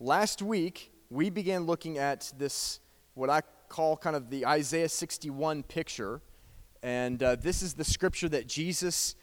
Last week, we began looking at this, what I call kind of the Isaiah 61 picture. And this is the scripture that Jesus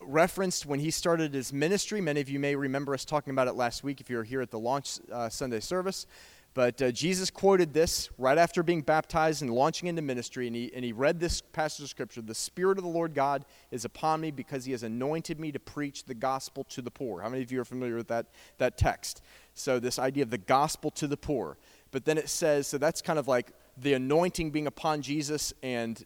referenced when he started his ministry. Many of you may remember us talking about it last week if you were here at the launch Sunday service. But Jesus quoted this right after being baptized and launching into ministry, and he read this passage of Scripture. The Spirit of the Lord God is upon me because he has anointed me to preach the gospel to the poor. How many of you are familiar with that text? So this idea of the gospel to the poor. But then it says, so that's kind of like the anointing being upon Jesus and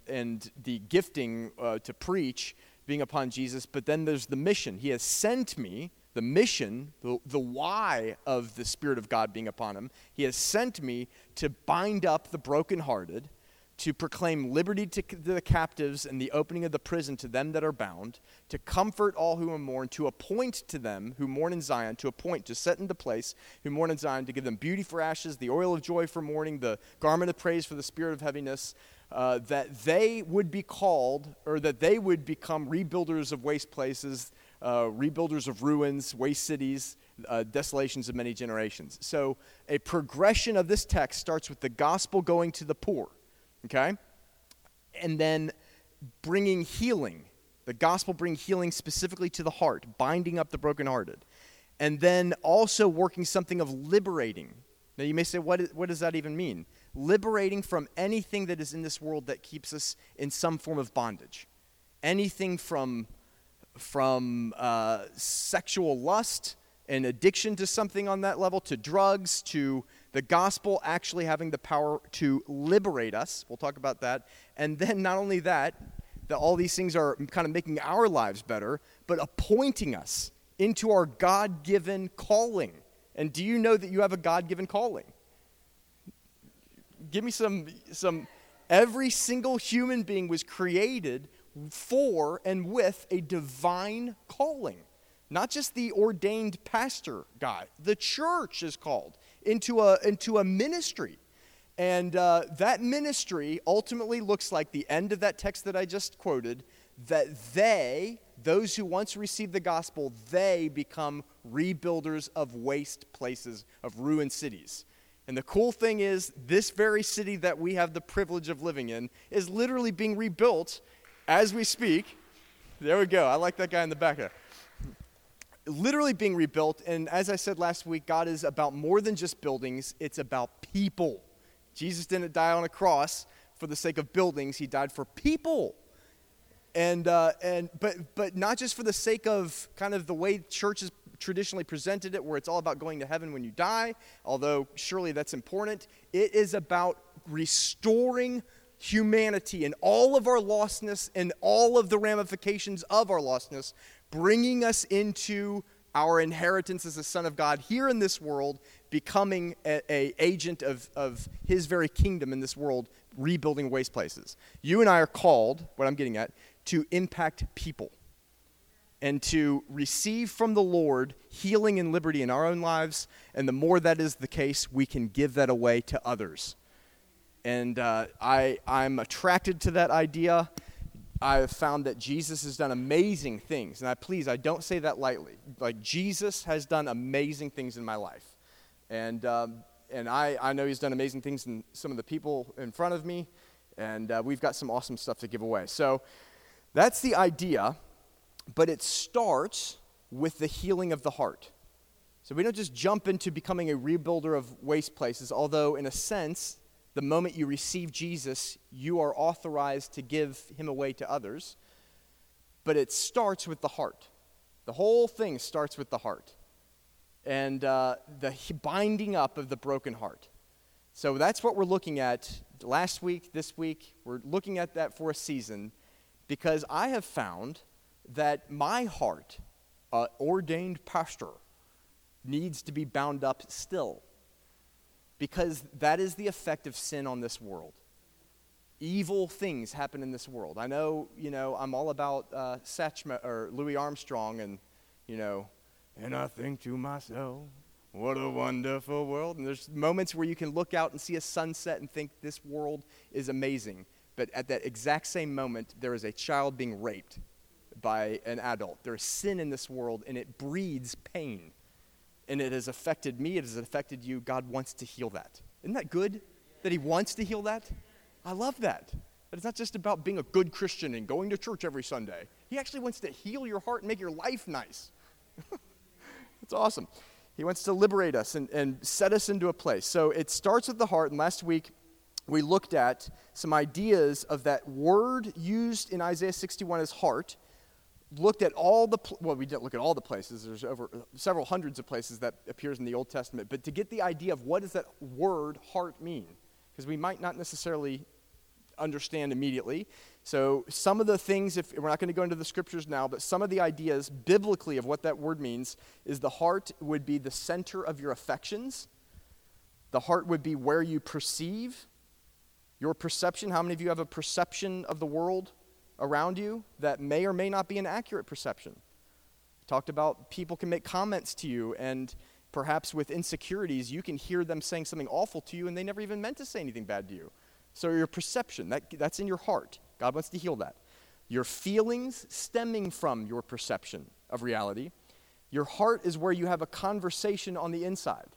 the gifting to preach being upon Jesus. But then there's the mission. He has sent me. The mission, the why of the Spirit of God being upon him. He has sent me to bind up the brokenhearted, to proclaim liberty to the captives and the opening of the prison to them that are bound, to comfort all who mourn, to appoint to them who mourn in Zion, to set into place who mourn in Zion, to give them beauty for ashes, the oil of joy for mourning, the garment of praise for the spirit of heaviness, that they would be called, or that they would become rebuilders of waste places, rebuilders of ruins, waste cities, desolations of many generations. So a progression of this text starts with the gospel going to the poor, okay? And then bringing healing. The gospel brings healing specifically to the heart, binding up the brokenhearted. And then also working something of liberating. Now you may say, what does that even mean? Liberating from anything that is in this world that keeps us in some form of bondage. Anything from sexual lust and addiction to something on that level, to drugs, to the gospel actually having the power to liberate us. We'll talk about that. And then not only that, all these things are kind of making our lives better, but appointing us into our God-given calling. And do you know that you have a God-given calling? Give me some. Every single human being was created for and with a divine calling. Not just the ordained pastor guy. The church is called into a ministry. And that ministry ultimately looks like the end of that text that I just quoted, that those who once received the gospel, they become rebuilders of waste places, of ruined cities. And the cool thing is, this very city that we have the privilege of living in is literally being rebuilt as we speak. There we go. I like that guy in the back there. Literally being rebuilt. And as I said last week, God is about more than just buildings. It's about people. Jesus didn't die on a cross for the sake of buildings. He died for people. But not just for the sake of kind of the way churches traditionally presented it, where it's all about going to heaven when you die, although surely that's important. It is about restoring humanity and all of our lostness and all of the ramifications of our lostness, bringing us into our inheritance as the Son of God here in this world, becoming an agent of his very kingdom in this world, rebuilding waste places. You and I are called, what I'm getting at, to impact people and to receive from the Lord healing and liberty in our own lives. And the more that is the case, we can give that away to others. And I'm attracted to that idea. I have found that Jesus has done amazing things. And I don't say that lightly. Like, Jesus has done amazing things in my life. And I know he's done amazing things in some of the people in front of me. And we've got some awesome stuff to give away. So that's the idea. But it starts with the healing of the heart. So we don't just jump into becoming a rebuilder of waste places, although in a sense, the moment you receive Jesus, you are authorized to give him away to others. But it starts with the heart. The whole thing starts with the heart. And the binding up of the broken heart. So that's what we're looking at last week, this week. We're looking at that for a season. Because I have found that my heart, an ordained pastor, needs to be bound up still. Because that is the effect of sin on this world. Evil things happen in this world. I know, I'm all about Satchmo or Louis Armstrong and, and I think to myself, what a wonderful world. And there's moments where you can look out and see a sunset and think this world is amazing. But at that exact same moment, there is a child being raped by an adult. There is sin in this world, and it breeds pain. and it has affected me, it has affected you, God wants to heal that. Isn't that good that he wants to heal that? I love that. But it's not just about being a good Christian and going to church every Sunday. He actually wants to heal your heart and make your life nice. It's awesome. He wants to liberate us and set us into a place. So it starts with the heart, and last week we looked at some ideas of that word used in Isaiah 61 as heart, looked at all the, well, we didn't look at all the places. There's over several hundreds of places that appears in the Old Testament, but to get the idea of what does that word heart mean, because we might not necessarily understand immediately. So some of the things, if we're not going to go into the scriptures now, but some of the ideas biblically of what that word means is the heart would be the center of your affections. The heart would be where you perceive. Your perception, how many of you have a perception of the world around you that may or may not be an accurate perception? We talked about people can make comments to you, and perhaps with insecurities, you can hear them saying something awful to you, and they never even meant to say anything bad to you. So your perception, that's in your heart. God wants to heal that. Your feelings stemming from your perception of reality. Your heart is where you have a conversation on the inside.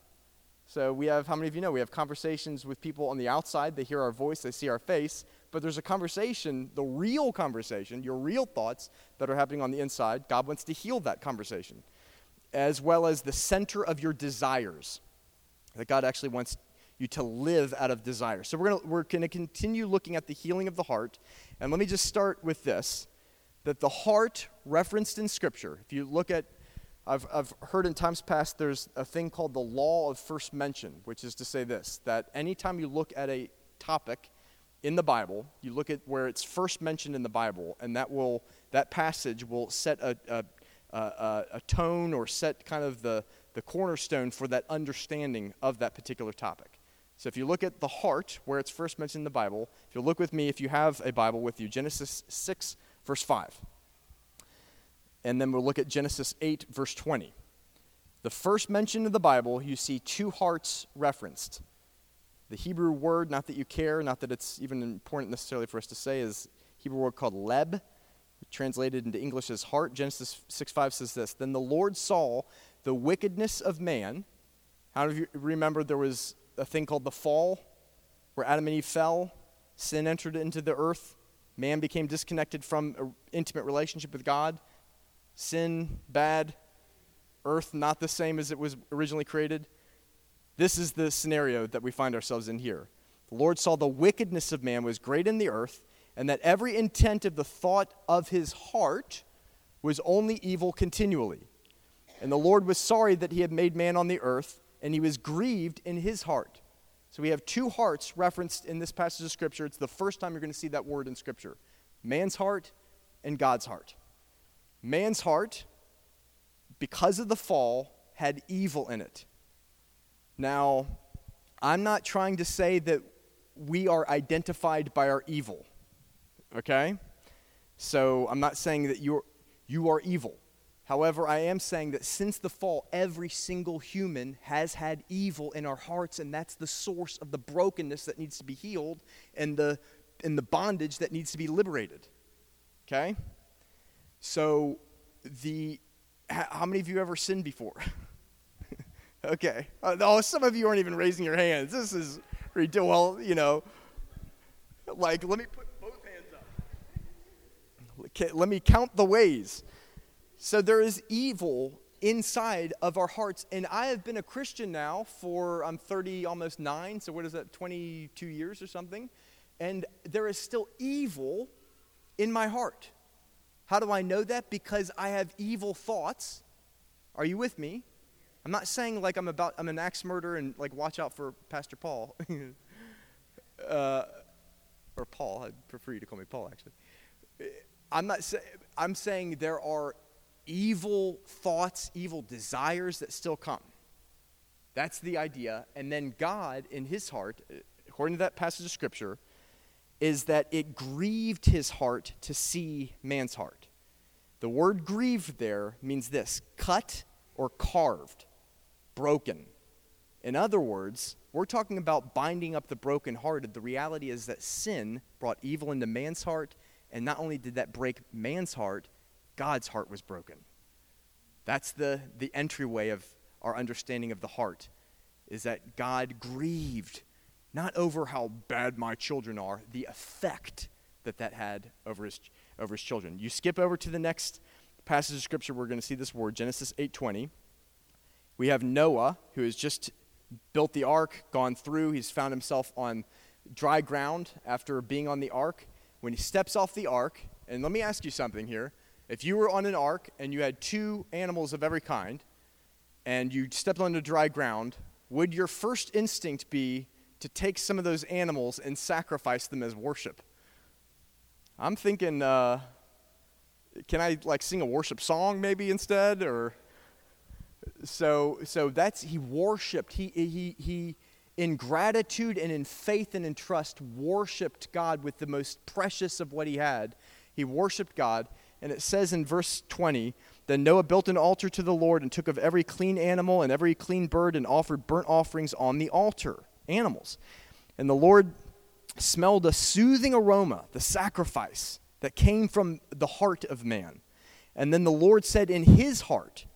So we have, how many of you know, we have conversations with people on the outside. They hear our voice, they see our face, but there's a conversation, the real conversation, your real thoughts that are happening on the inside. God wants to heal that conversation, as well as the center of your desires, that God actually wants you to live out of desire. So we're going to continue looking at the healing of the heart, and let me just start with this, that the heart referenced in Scripture, if you look at, I've heard in times past, there's a thing called the law of first mention, which is to say this, that anytime you look at a topic in the Bible, you look at where it's first mentioned in the Bible, and that passage will set a tone or set kind of the cornerstone for that understanding of that particular topic. So if you look at the heart, where it's first mentioned in the Bible, if you look with me, if you have a Bible with you, Genesis 6, verse 5. And then we'll look at Genesis 8, verse 20. The first mention of the Bible, you see two hearts referenced. The Hebrew word, not that you care, not that it's even important necessarily for us to say, is a Hebrew word called leb, translated into English as heart. Genesis 6:5 says this, "Then the Lord saw the wickedness of man." How do you remember there was a thing called the fall, where Adam and Eve fell, sin entered into the earth, man became disconnected from an intimate relationship with God. Sin, bad, earth not the same as it was originally created. This is the scenario that we find ourselves in here. The Lord saw the wickedness of man was great in the earth, and that every intent of the thought of his heart was only evil continually. And the Lord was sorry that he had made man on the earth, and he was grieved in his heart. So we have two hearts referenced in this passage of Scripture. It's the first time you're going to see that word in Scripture. Man's heart and God's heart. Man's heart, because of the fall, had evil in it. Now, I'm not trying to say that we are identified by our evil, okay? So I'm not saying that you are evil. However, I am saying that since the fall, every single human has had evil in our hearts, and that's the source of the brokenness that needs to be healed and the bondage that needs to be liberated, okay? So, how many of you ever sinned before? Okay. Oh, some of you aren't even raising your hands. This is ridiculous. Well, you know, like, let me put both hands up. Okay, let me count the ways. So there is evil inside of our hearts. And I have been a Christian now for, I'm 30, almost 9. So what is that, 22 years or something? And there is still evil in my heart. How do I know that? Because I have evil thoughts. Are you with me? I'm not saying like I'm an axe murderer and like watch out for Pastor Paul. Or Paul, I'd prefer you to call me Paul actually. I'm saying there are evil thoughts, evil desires that still come. That's the idea. And then God in his heart, according to that passage of Scripture, is that it grieved his heart to see man's heart. The word grieved there means this, cut or carved, broken. In other words, we're talking about binding up the brokenhearted. The reality is that sin brought evil into man's heart, and not only did that break man's heart, God's heart was broken. That's the entryway of, our understanding of the heart, is that God grieved not over how bad my children are, the effect that had over his children. You skip over to the next passage of Scripture, we're going to see this word, Genesis 8:20. We have Noah, who has just built the ark, gone through. He's found himself on dry ground after being on the ark. When he steps off the ark, and let me ask you something here. If you were on an ark and you had two animals of every kind, and you stepped onto dry ground, would your first instinct be to take some of those animals and sacrifice them as worship? I'm thinking, can I sing a worship song maybe instead? Or so that's, he worshipped. He in gratitude and in faith and in trust worshipped God with the most precious of what he had. He worshipped God, and it says in verse 20, then Noah built an altar to the Lord and took of every clean animal and every clean bird and offered burnt offerings on the altar, animals. And the Lord smelled a soothing aroma, the sacrifice that came from the heart of man. And then the Lord said in his heart,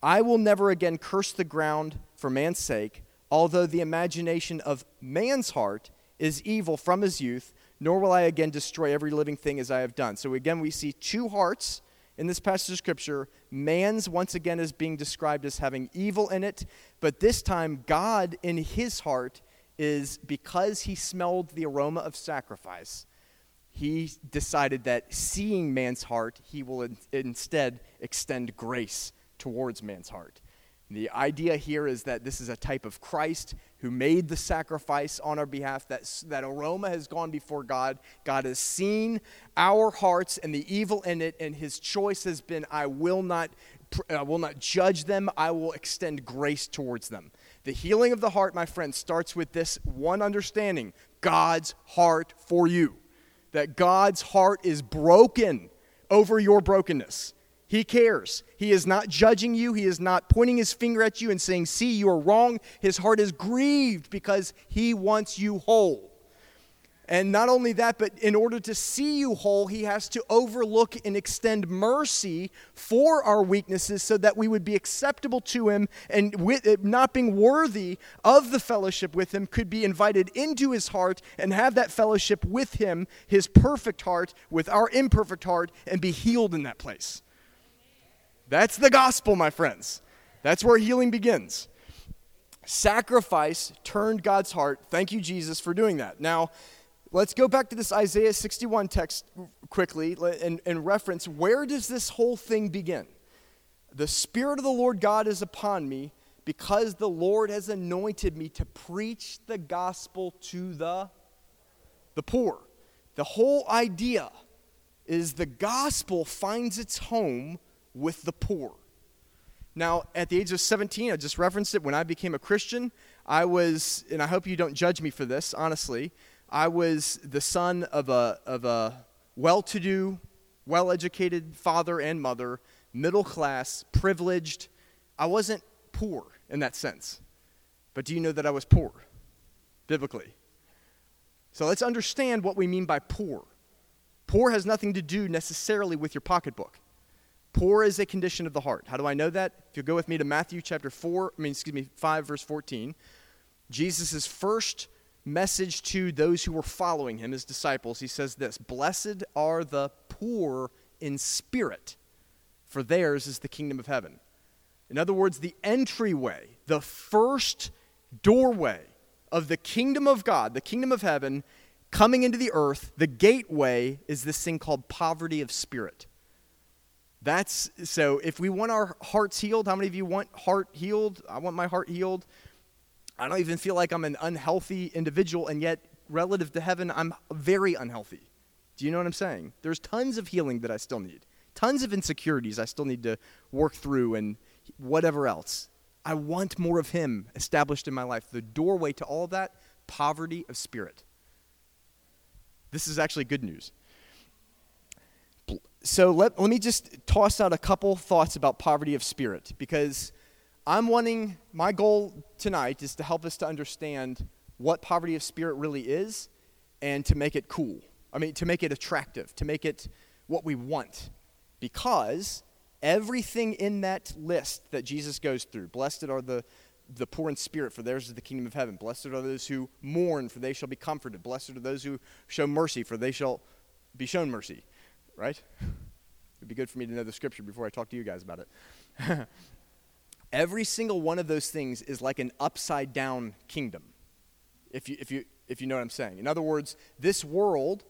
I will never again curse the ground for man's sake, although the imagination of man's heart is evil from his youth, nor will I again destroy every living thing as I have done. So again, we see two hearts in this passage of Scripture. Man's, once again, is being described as having evil in it, but this time God in his heart is, because he smelled the aroma of sacrifice, he decided that seeing man's heart, he will instead extend grace towards man's heart. The idea here is that this is a type of Christ who made the sacrifice on our behalf. That aroma has gone before God. God has seen our hearts and the evil in it, and his choice has been, I will not judge them. I will extend grace towards them. The healing of the heart, my friend, starts with this one understanding, God's heart for you. That God's heart is broken over your brokenness. He cares. He is not judging you. He is not pointing his finger at you and saying, see, you are wrong. His heart is grieved because he wants you whole. And not only that, but in order to see you whole, he has to overlook and extend mercy for our weaknesses so that we would be acceptable to him, and with it not being worthy of the fellowship with him, could be invited into his heart and have that fellowship with him, his perfect heart, with our imperfect heart, and be healed in that place. That's the gospel, my friends. That's where healing begins. Sacrifice turned God's heart. Thank you, Jesus, for doing that. Now, let's go back to this Isaiah 61 text quickly and reference, where does this whole thing begin? The Spirit of the Lord God is upon me because the Lord has anointed me to preach the gospel to the poor. The whole idea is the gospel finds its home with the poor. Now, at the age of 17, I just referenced it, when I became a Christian, I was, and I hope you don't judge me for this, honestly, I was the son of a well-to-do, well-educated father and mother, middle-class, privileged. I wasn't poor in that sense. But do you know that I was poor, biblically? So let's understand what we mean by poor. Poor has nothing to do necessarily with your pocketbook. Poor is a condition of the heart. How do I know that? If you'll go with me to Matthew 5, verse 14. Jesus' first message to those who were following him, his disciples, he says this, blessed are the poor in spirit, for theirs is the kingdom of heaven. In other words, the entryway, the first doorway of the kingdom of God, the kingdom of heaven, coming into the earth, the gateway is this thing called poverty of spirit. So if we want our hearts healed, how many of you want heart healed? I want my heart healed. I don't even feel like I'm an unhealthy individual, and yet, relative to heaven, I'm very unhealthy. Do you know what I'm saying? There's tons of healing that I still need. Tons of insecurities I still need to work through and whatever else. I want more of him established in my life. The doorway to all of that, poverty of spirit. This is actually good news. So let me just toss out a couple thoughts about poverty of spirit, because my goal tonight is to help us to understand what poverty of spirit really is, and to make it cool. I mean, to make it attractive, to make it what we want. Because Everything in that list that Jesus goes through, blessed are the poor in spirit, for theirs is the kingdom of heaven. Blessed are those who mourn, for they shall be comforted. Blessed are those who show mercy, for they shall be shown mercy. Right? It'd be good for me to know the scripture before I talk to you guys about it. Every single one of those things is like an upside down kingdom, if you know what I'm saying. In other words, this world,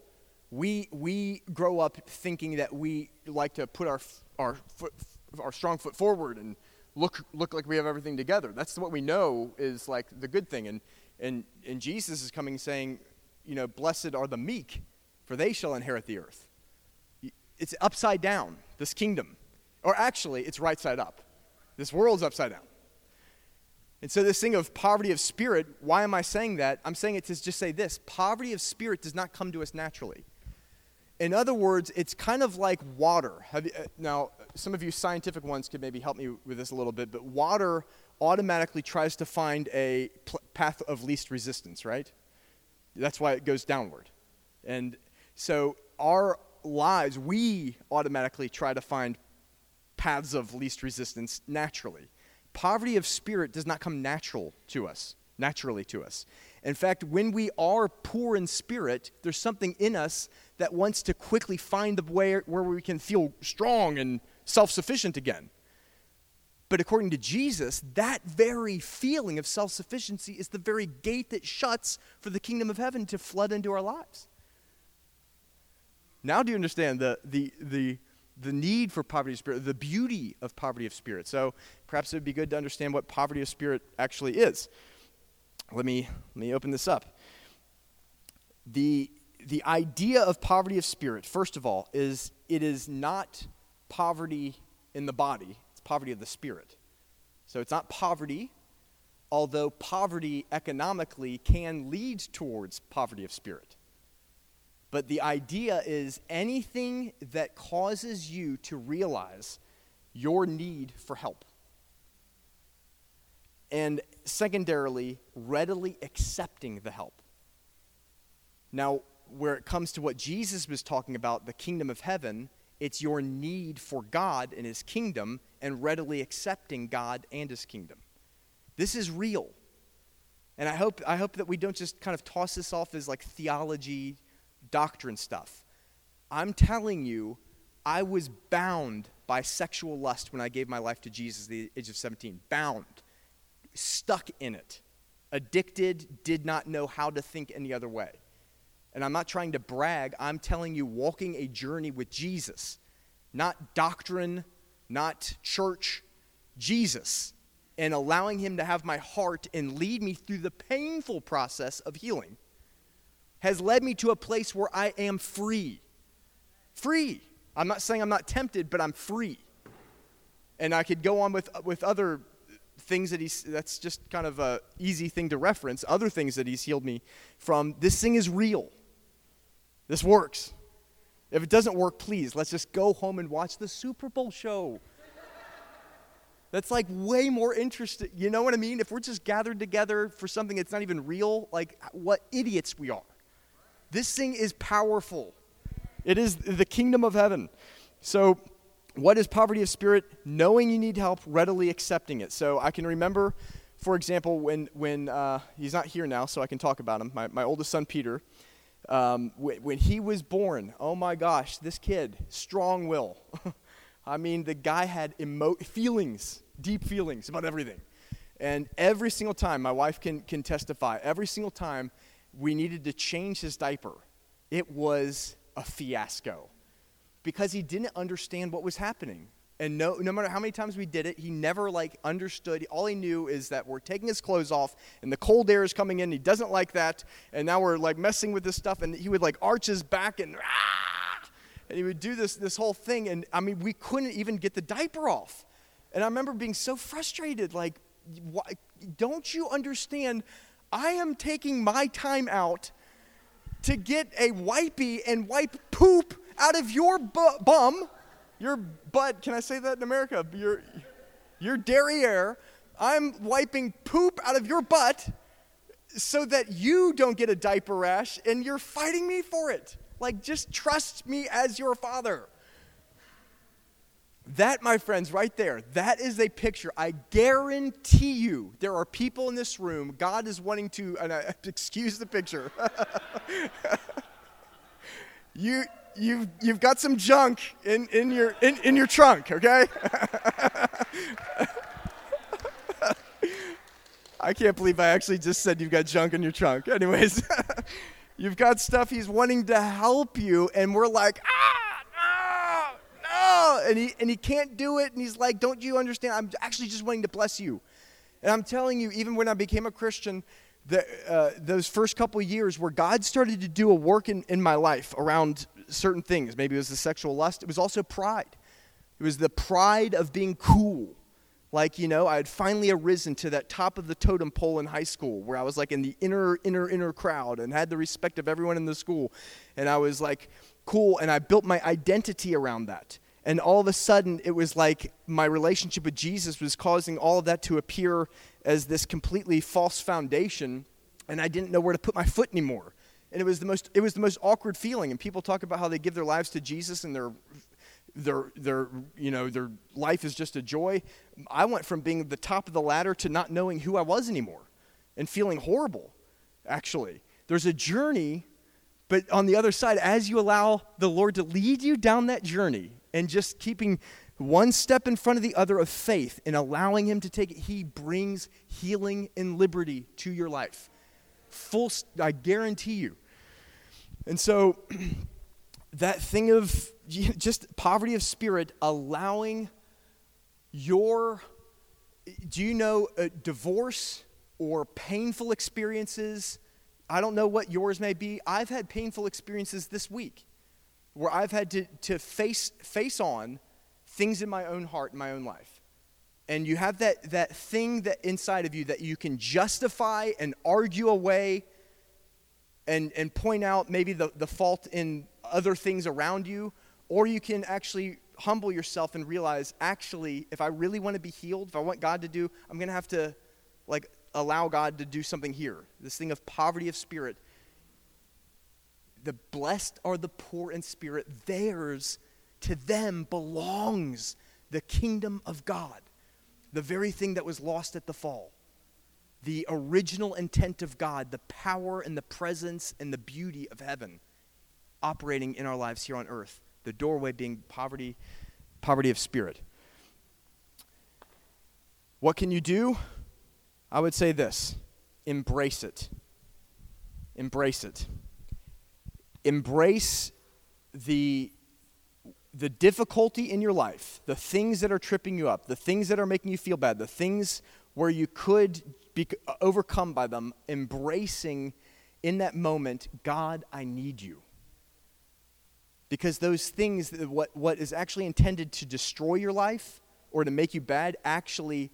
we grow up thinking that we like to put our strong foot forward and look like we have everything together. That's what we know is like the good thing. And Jesus is coming saying, you know, blessed are the meek, for they shall inherit the earth. It's upside down, this kingdom. Or actually, it's right side up. This world's upside down. And so this thing of poverty of spirit, why am I saying that? I'm saying it to just say this. Poverty of spirit does not come to us naturally. In other words, it's kind of like water. Now, some of you scientific ones could maybe help me with this a little bit, but water automatically tries to find a path of least resistance, right? That's why it goes downward. And so our lives, we automatically try to find paths of least resistance naturally. Poverty of spirit does not come naturally to us. In fact, when we are poor in spirit, there's something in us that wants to quickly find the way where we can feel strong and self-sufficient again. But according to Jesus, that very feeling of self-sufficiency is the very gate that shuts for the kingdom of heaven to flood into our lives. Now do you understand the need for poverty of spirit, the beauty of poverty of spirit? So perhaps it would be good to understand what poverty of spirit actually is. Let me open this up. The idea of poverty of spirit, first of all, is it is not poverty in the body. It's poverty of the spirit. So it's not poverty, although poverty economically can lead towards poverty of spirit. But the idea is anything that causes you to realize your need for help. And secondarily, readily accepting the help. Now, where it comes to what Jesus was talking about, the kingdom of heaven, it's your need for God and his kingdom and readily accepting God and his kingdom. This is real. And I hope that we don't just kind of toss this off as like theology, doctrine stuff. I'm telling you, I was bound by sexual lust when I gave my life to Jesus at the age of 17. Bound. Stuck in it. Addicted. Did not know how to think any other way. And I'm not trying to brag. I'm telling you, walking a journey with Jesus. Not doctrine. Not church. Jesus. And allowing him to have my heart and lead me through the painful process of healing has led me to a place where I am free. Free. I'm not saying I'm not tempted, but I'm free. And I could go on with other things that that's just kind of an easy thing to reference, other things that he's healed me from. This thing is real. This works. If it doesn't work, please, let's just go home and watch the Super Bowl show. That's like way more interesting. You know what I mean? If we're just gathered together for something that's not even real, like what idiots we are. This thing is powerful. It is the kingdom of heaven. So what is poverty of spirit? Knowing you need help, readily accepting it. So I can remember, for example, when he's not here now, so I can talk about him. My oldest son, Peter, when he was born, oh my gosh, this kid, strong will. I mean, the guy had feelings, deep feelings about everything. And every single time, my wife can testify, every single time we needed to change his diaper, it was a fiasco because he didn't understand what was happening. And no matter how many times we did it, he never understood. All he knew is that we're taking his clothes off and the cold air is coming in. He doesn't like that. And now we're messing with this stuff. And he would arch his back and and he would do this whole thing. And I mean, we couldn't even get the diaper off. And I remember being so frustrated, why, don't you understand? I am taking my time out to get a wipey and wipe poop out of your bum, your butt. Can I say that in America? Your derriere. I'm wiping poop out of your butt so that you don't get a diaper rash, and you're fighting me for it. Just trust me as your father. That, my friends, right there, that is a picture. I guarantee you there are people in this room God is wanting to, and excuse the picture. You've got some junk in your trunk, okay? I can't believe I actually just said you've got junk in your trunk. Anyways, you've got stuff he's wanting to help you, and we're like, and he can't do it, and he's like, don't you understand? I'm actually just wanting to bless you. And I'm telling you, even when I became a Christian, those first couple years where God started to do a work in my life around certain things, maybe it was the sexual lust, it was also pride. It was the pride of being cool. Like, you know, I had finally arisen to that top of the totem pole in high school where I was like in the inner crowd and had the respect of everyone in the school. And I was like cool, and I built my identity around that. And all of a sudden, it was like my relationship with Jesus was causing all of that to appear as this completely false foundation, and I didn't know where to put my foot anymore. And it was the most awkward feeling. And people talk about how they give their lives to Jesus and their life is just a joy. I went from being at the top of the ladder to not knowing who I was anymore and feeling horrible, actually. There's a journey, but on the other side, as you allow the Lord to lead you down that journey, and just keeping one step in front of the other of faith and allowing him to take it, he brings healing and liberty to your life. I guarantee you. And so that thing of just poverty of spirit, allowing divorce or painful experiences. I don't know what yours may be. I've had painful experiences this week, where I've had to face on things in my own heart, in my own life. And you have that thing that inside of you that you can justify and argue away and point out maybe the fault in other things around you, or you can actually humble yourself and realize, actually, if I really want to be healed, if I want God to do, I'm going to have to like allow God to do something here. This thing of poverty of spirit. The blessed are the poor in spirit. Theirs, to them belongs the kingdom of God. The very thing that was lost at the fall. The original intent of God, the power and the presence and the beauty of heaven operating in our lives here on earth. The doorway being poverty of spirit. What can you do? I would say this. Embrace it. Embrace it. Embrace the difficulty in your life, the things that are tripping you up, the things that are making you feel bad, the things where you could be overcome by them, embracing in that moment, God, I need you. Because those things, what is actually intended to destroy your life or to make you bad, actually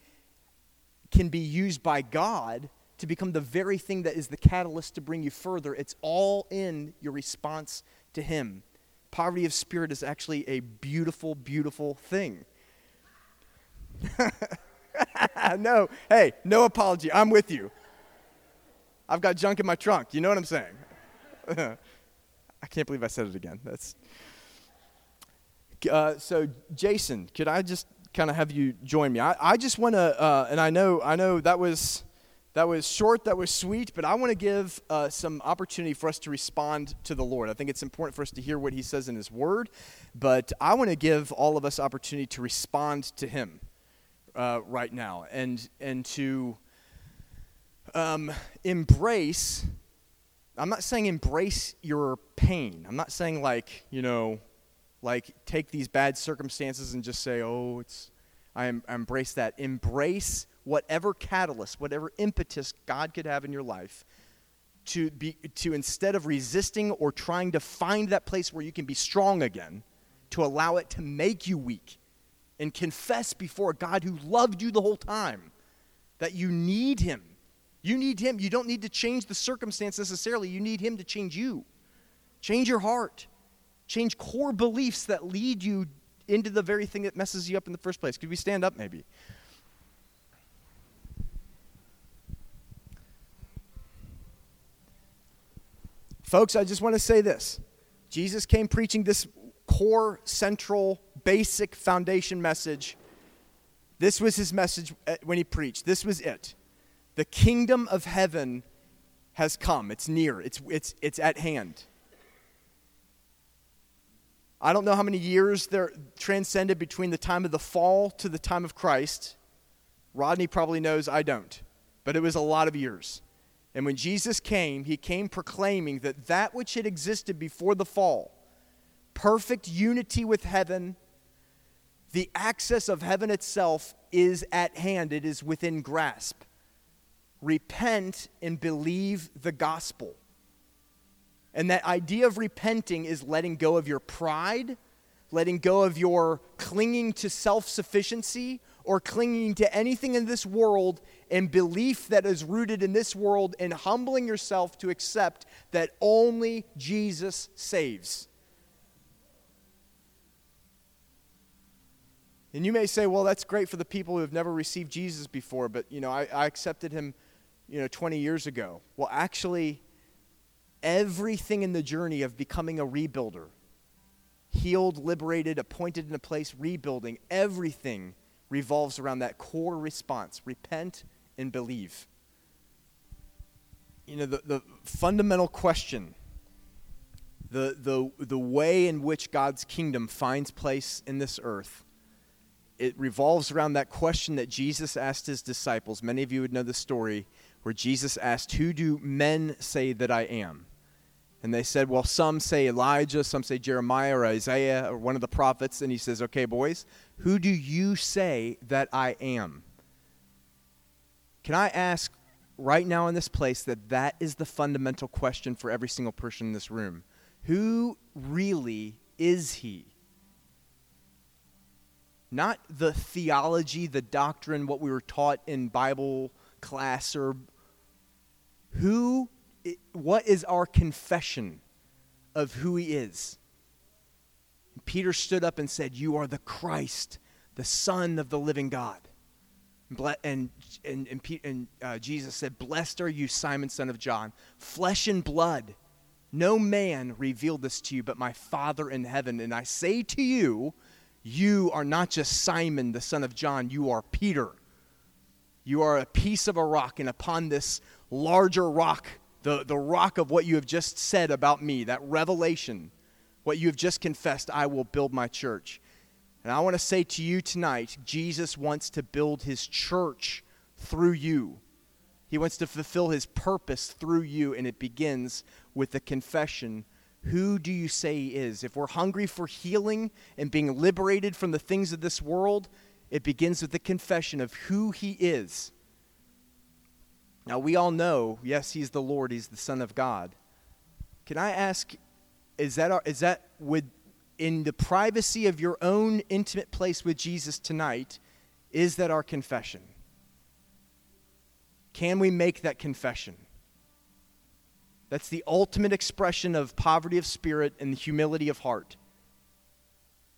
can be used by God to become the very thing that is the catalyst to bring you further. It's all in your response to him. Poverty of spirit is actually a beautiful, beautiful thing. No, hey, no apology. I'm with you. I've got junk in my trunk. You know what I'm saying? I can't believe I said it again. That's so Jason, could I just kind of have you join me? I just want to, and I know that was short, that was sweet, but I want to give some opportunity for us to respond to the Lord. I think it's important for us to hear what he says in his word, but I want to give all of us opportunity to respond to him right now and to embrace. I'm not saying embrace your pain. I'm not saying like take these bad circumstances and just say, oh, I embrace that. Embrace whatever catalyst, whatever impetus God could have in your life to instead of resisting or trying to find that place where you can be strong again, to allow it to make you weak and confess before God who loved you the whole time that you need him. You need him. You don't need to change the circumstance necessarily. You need him to change you. Change your heart. Change core beliefs that lead you into the very thing that messes you up in the first place. Could we stand up maybe? Folks, I just want to say this. Jesus came preaching this core, central, basic foundation message. This was his message when he preached. This was it. The kingdom of heaven has come. It's near. It's at hand. I don't know how many years there transcended between the time of the fall to the time of Christ. Rodney probably knows, I don't. But it was a lot of years. And when Jesus came, he came proclaiming that which had existed before the fall, perfect unity with heaven, the access of heaven itself is at hand. It is within grasp. Repent and believe the gospel. And that idea of repenting is letting go of your pride, letting go of your clinging to self-sufficiency or clinging to anything in this world and belief that is rooted in this world, and humbling yourself to accept that only Jesus saves. And you may say, well, that's great for the people who have never received Jesus before, but, I accepted him, 20 years ago. Well, actually, everything in the journey of becoming a rebuilder, healed, liberated, appointed in a place, rebuilding, everything revolves around that core response: repent and believe. The fundamental question, the way in which God's kingdom finds place in this earth, it revolves around that question that Jesus asked his disciples. Many of you would know the story where Jesus asked, "Who do men say that I am?" And they said, well, some say Elijah, some say Jeremiah or Isaiah or one of the prophets. And he says, okay, boys, who do you say that I am? Can I ask right now in this place that is the fundamental question for every single person in this room? Who really is he? Not the theology, the doctrine, what we were taught in Bible class, or what is our confession of who he is? Peter stood up and said, "You are the Christ, the Son of the living God." And Jesus said, "Blessed are you, Simon, son of John. Flesh and blood, no man revealed this to you, but my Father in heaven. And I say to you, you are not just Simon, the son of John. You are Peter. You are a piece of a rock, and upon this larger rock, the rock of what you have just said about me, that revelation, what you have just confessed, I will build my church." And I want to say to you tonight, Jesus wants to build his church through you. He wants to fulfill his purpose through you, and it begins with the confession, who do you say he is? If we're hungry for healing and being liberated from the things of this world, it begins with the confession of who he is. Now, we all know, yes, he's the Lord, he's the Son of God. Can I ask, in the privacy of your own intimate place with Jesus tonight, is that our confession? Can we make that confession? That's the ultimate expression of poverty of spirit and the humility of heart,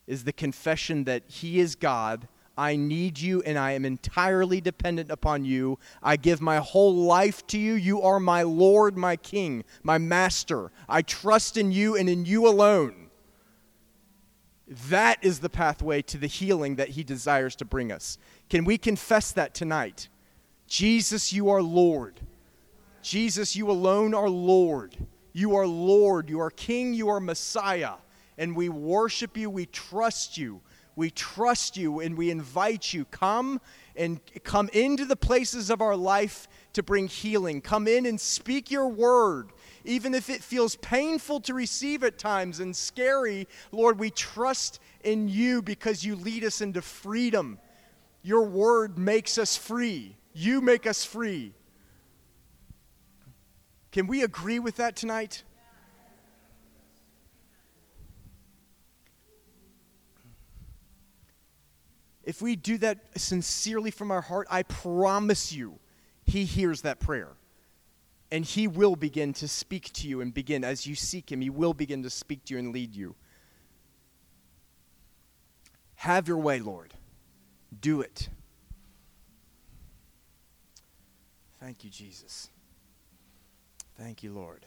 is the confession that he is God. I need you, and I am entirely dependent upon you. I give my whole life to you. You are my Lord, my King, my Master. I trust in you and in you alone. That is the pathway to the healing that he desires to bring us. Can we confess that tonight? Jesus, you are Lord. Jesus, you alone are Lord. You are Lord. You are King. You are Messiah. And we worship you. We trust you. We trust you, and we invite you, come into the places of our life to bring healing. Come in and speak your word. Even if it feels painful to receive at times and scary, Lord, we trust in you because you lead us into freedom. Your word makes us free. You make us free. Can we agree with that tonight? If we do that sincerely from our heart, I promise you, he hears that prayer. And he will begin to speak to you and begin, as you seek him, he will begin to speak to you and lead you. Have your way, Lord. Do it. Thank you, Jesus. Thank you, Lord.